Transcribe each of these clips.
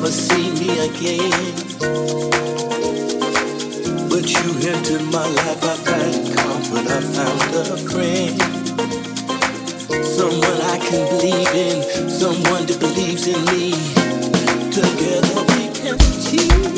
never see me again. But you entered my life, I found comfort, I found a friend. Someone I can believe in, someone that believes in me. Together we can achieve.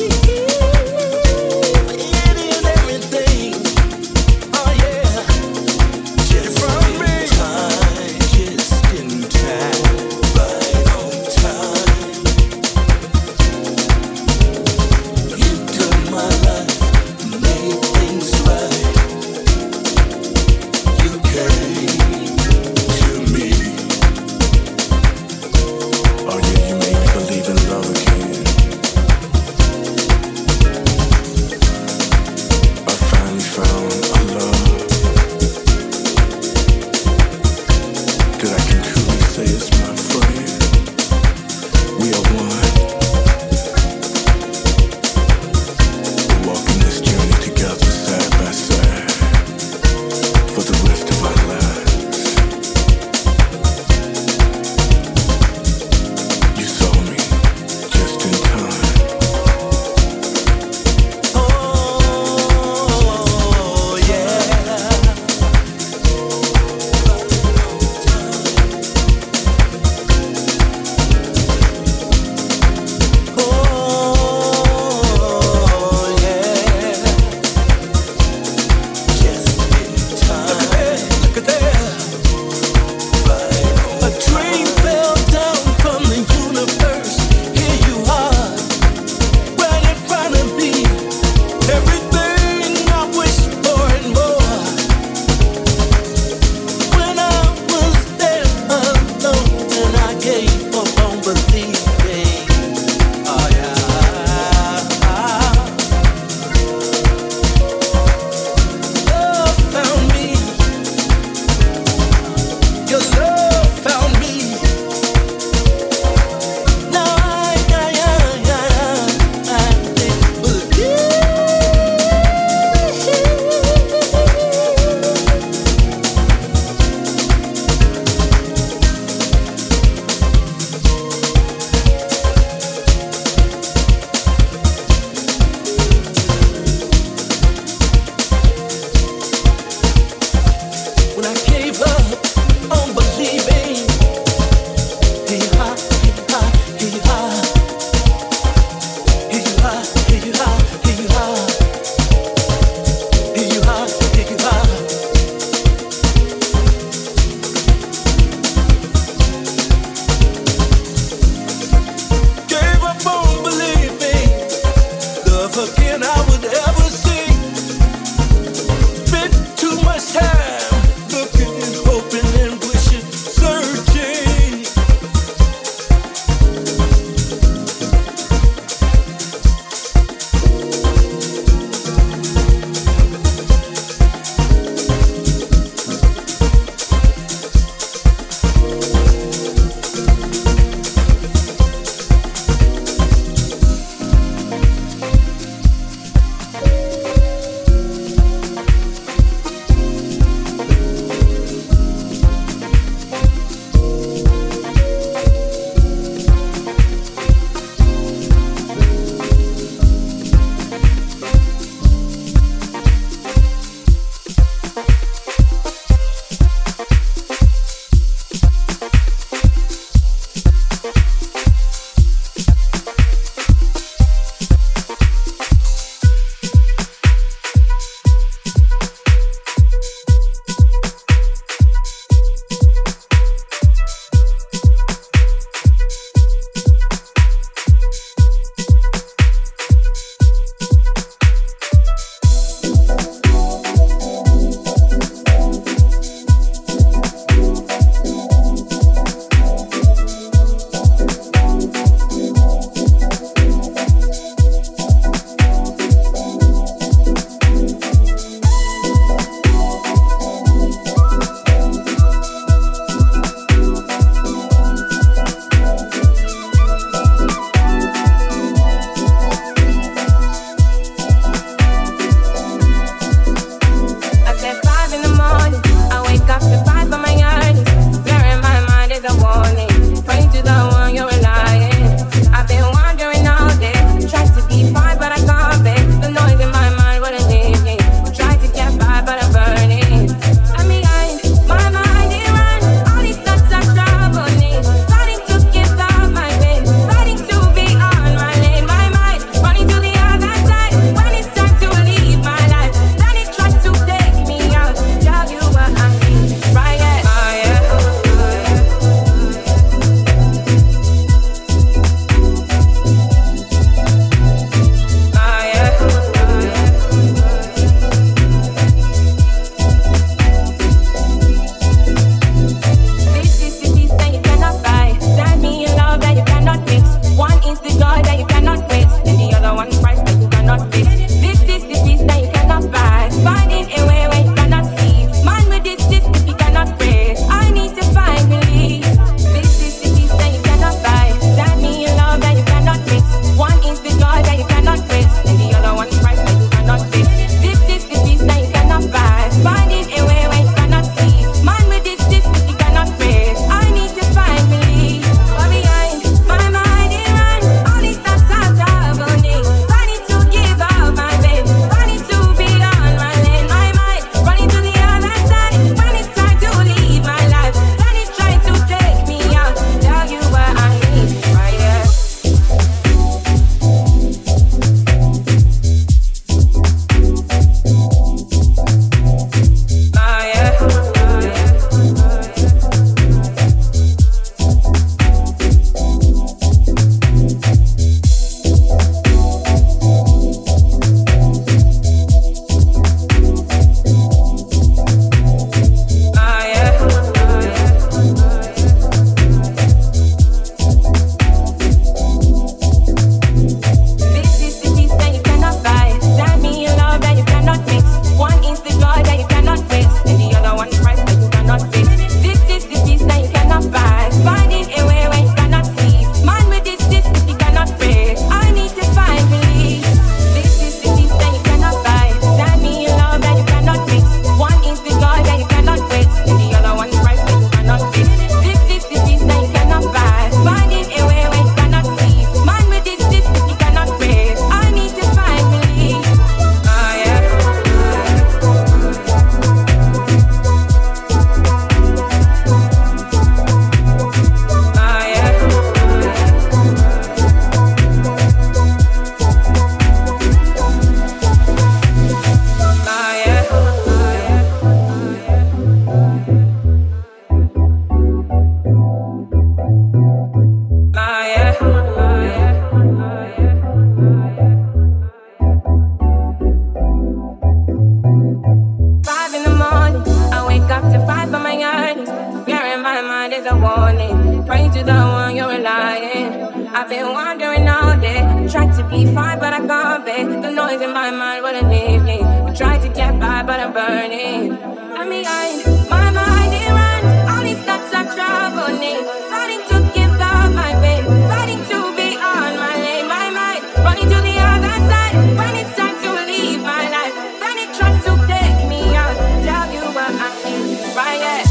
you the one you're lying. I've been wandering all day. I tried to be fine, but I can't be. The noise in my mind wouldn't leave me. I tried to get by, but I'm burning. I'm behind. My mind, it runs. All these thoughts are troubling me. Fighting to give up my way. Fighting to be on my lane. My mind running to the other side. When it's time to leave my life, then it tries to take me out. Tell you what I need, right? Yeah.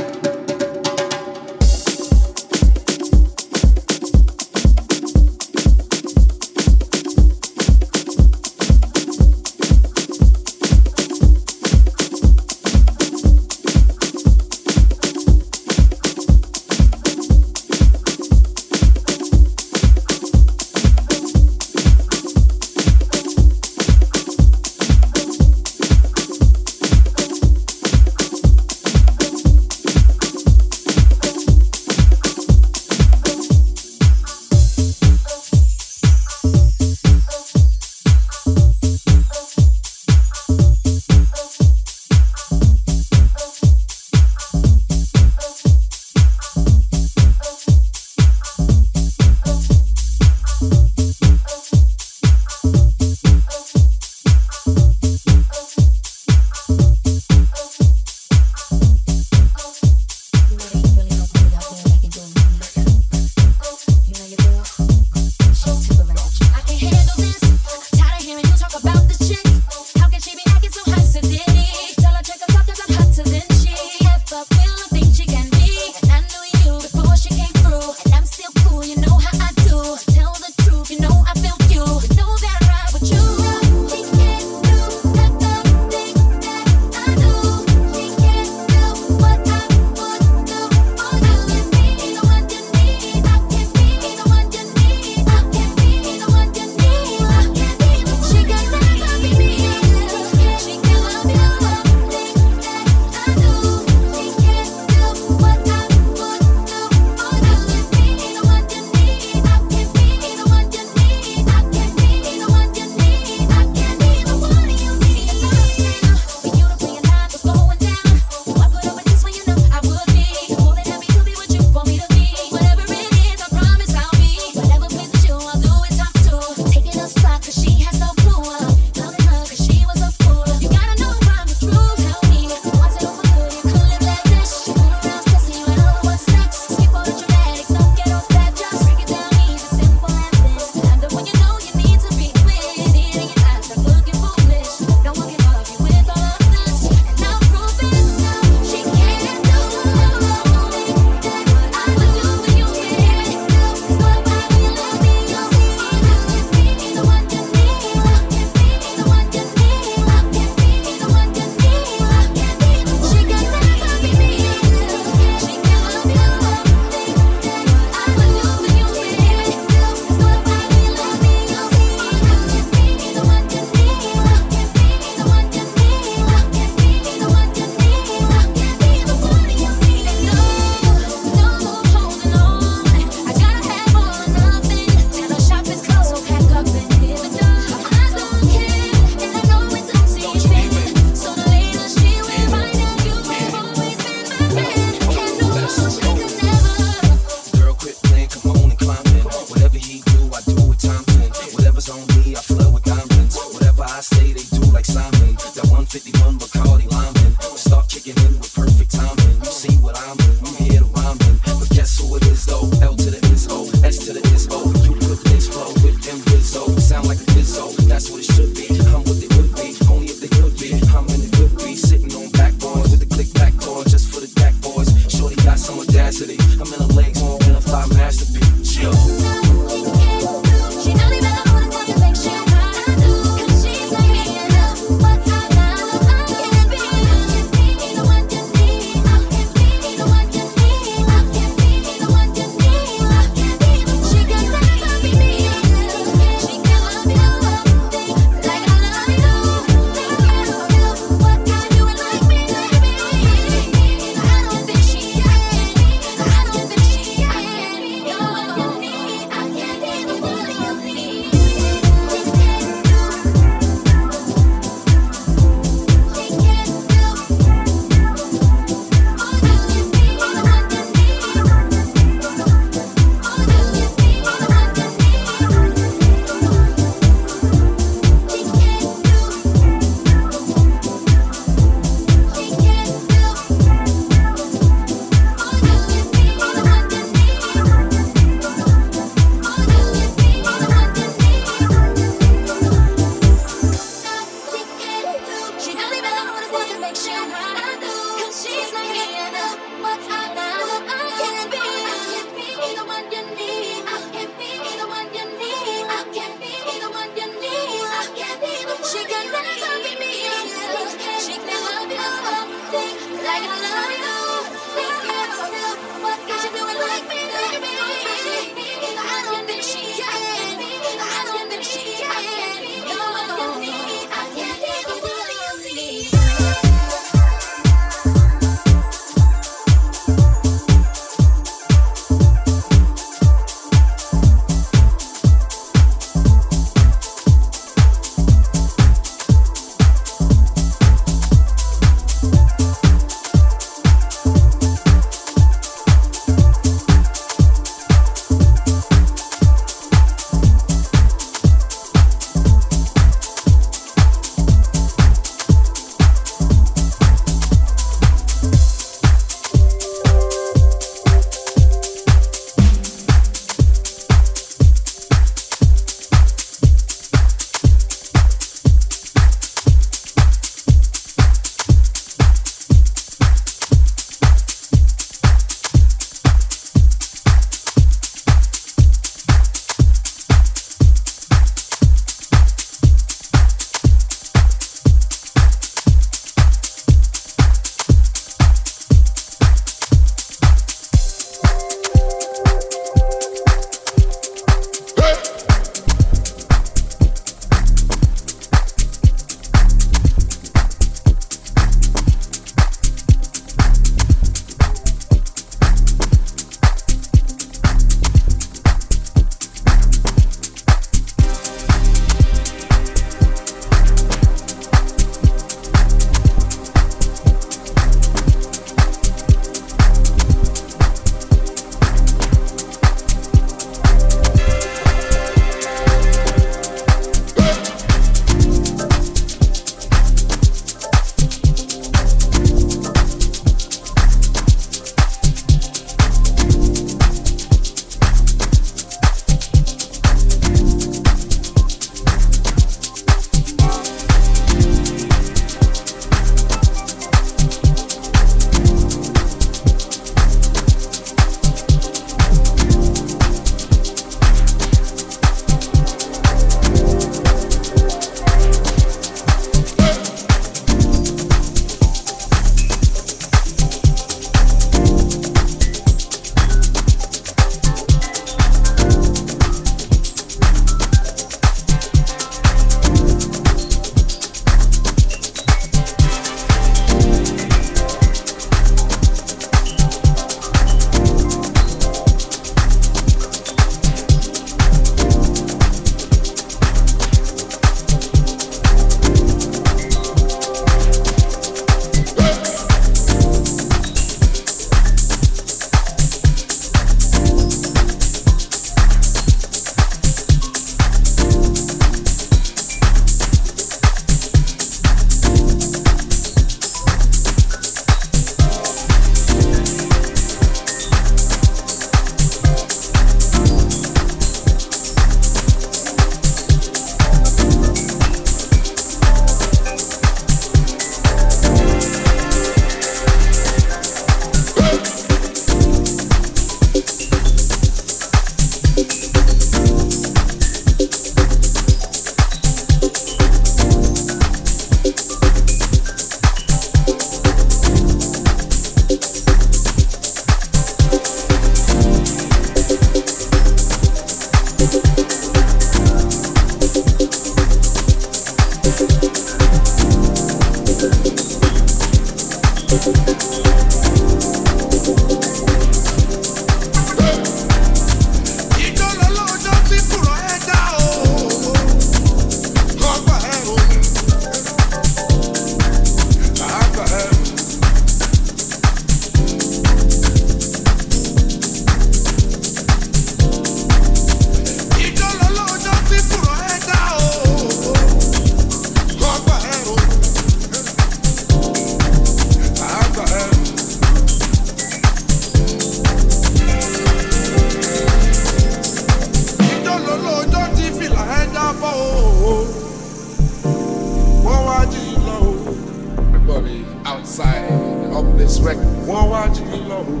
this record. Won't watch you alone.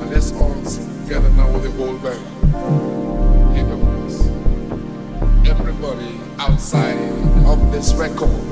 Now let's all sing together now with the whole band. Give them this. Everybody outside of this record.